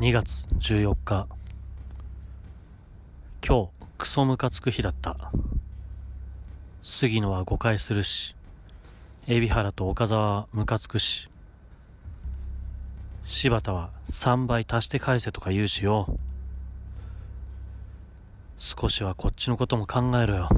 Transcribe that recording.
2月14日。今日、クソムカつく日だった。杉野は誤解するし、海老原と岡沢はムカつくし、柴田は3倍足して返せとか言うしよ。少しはこっちのことも考えろよ。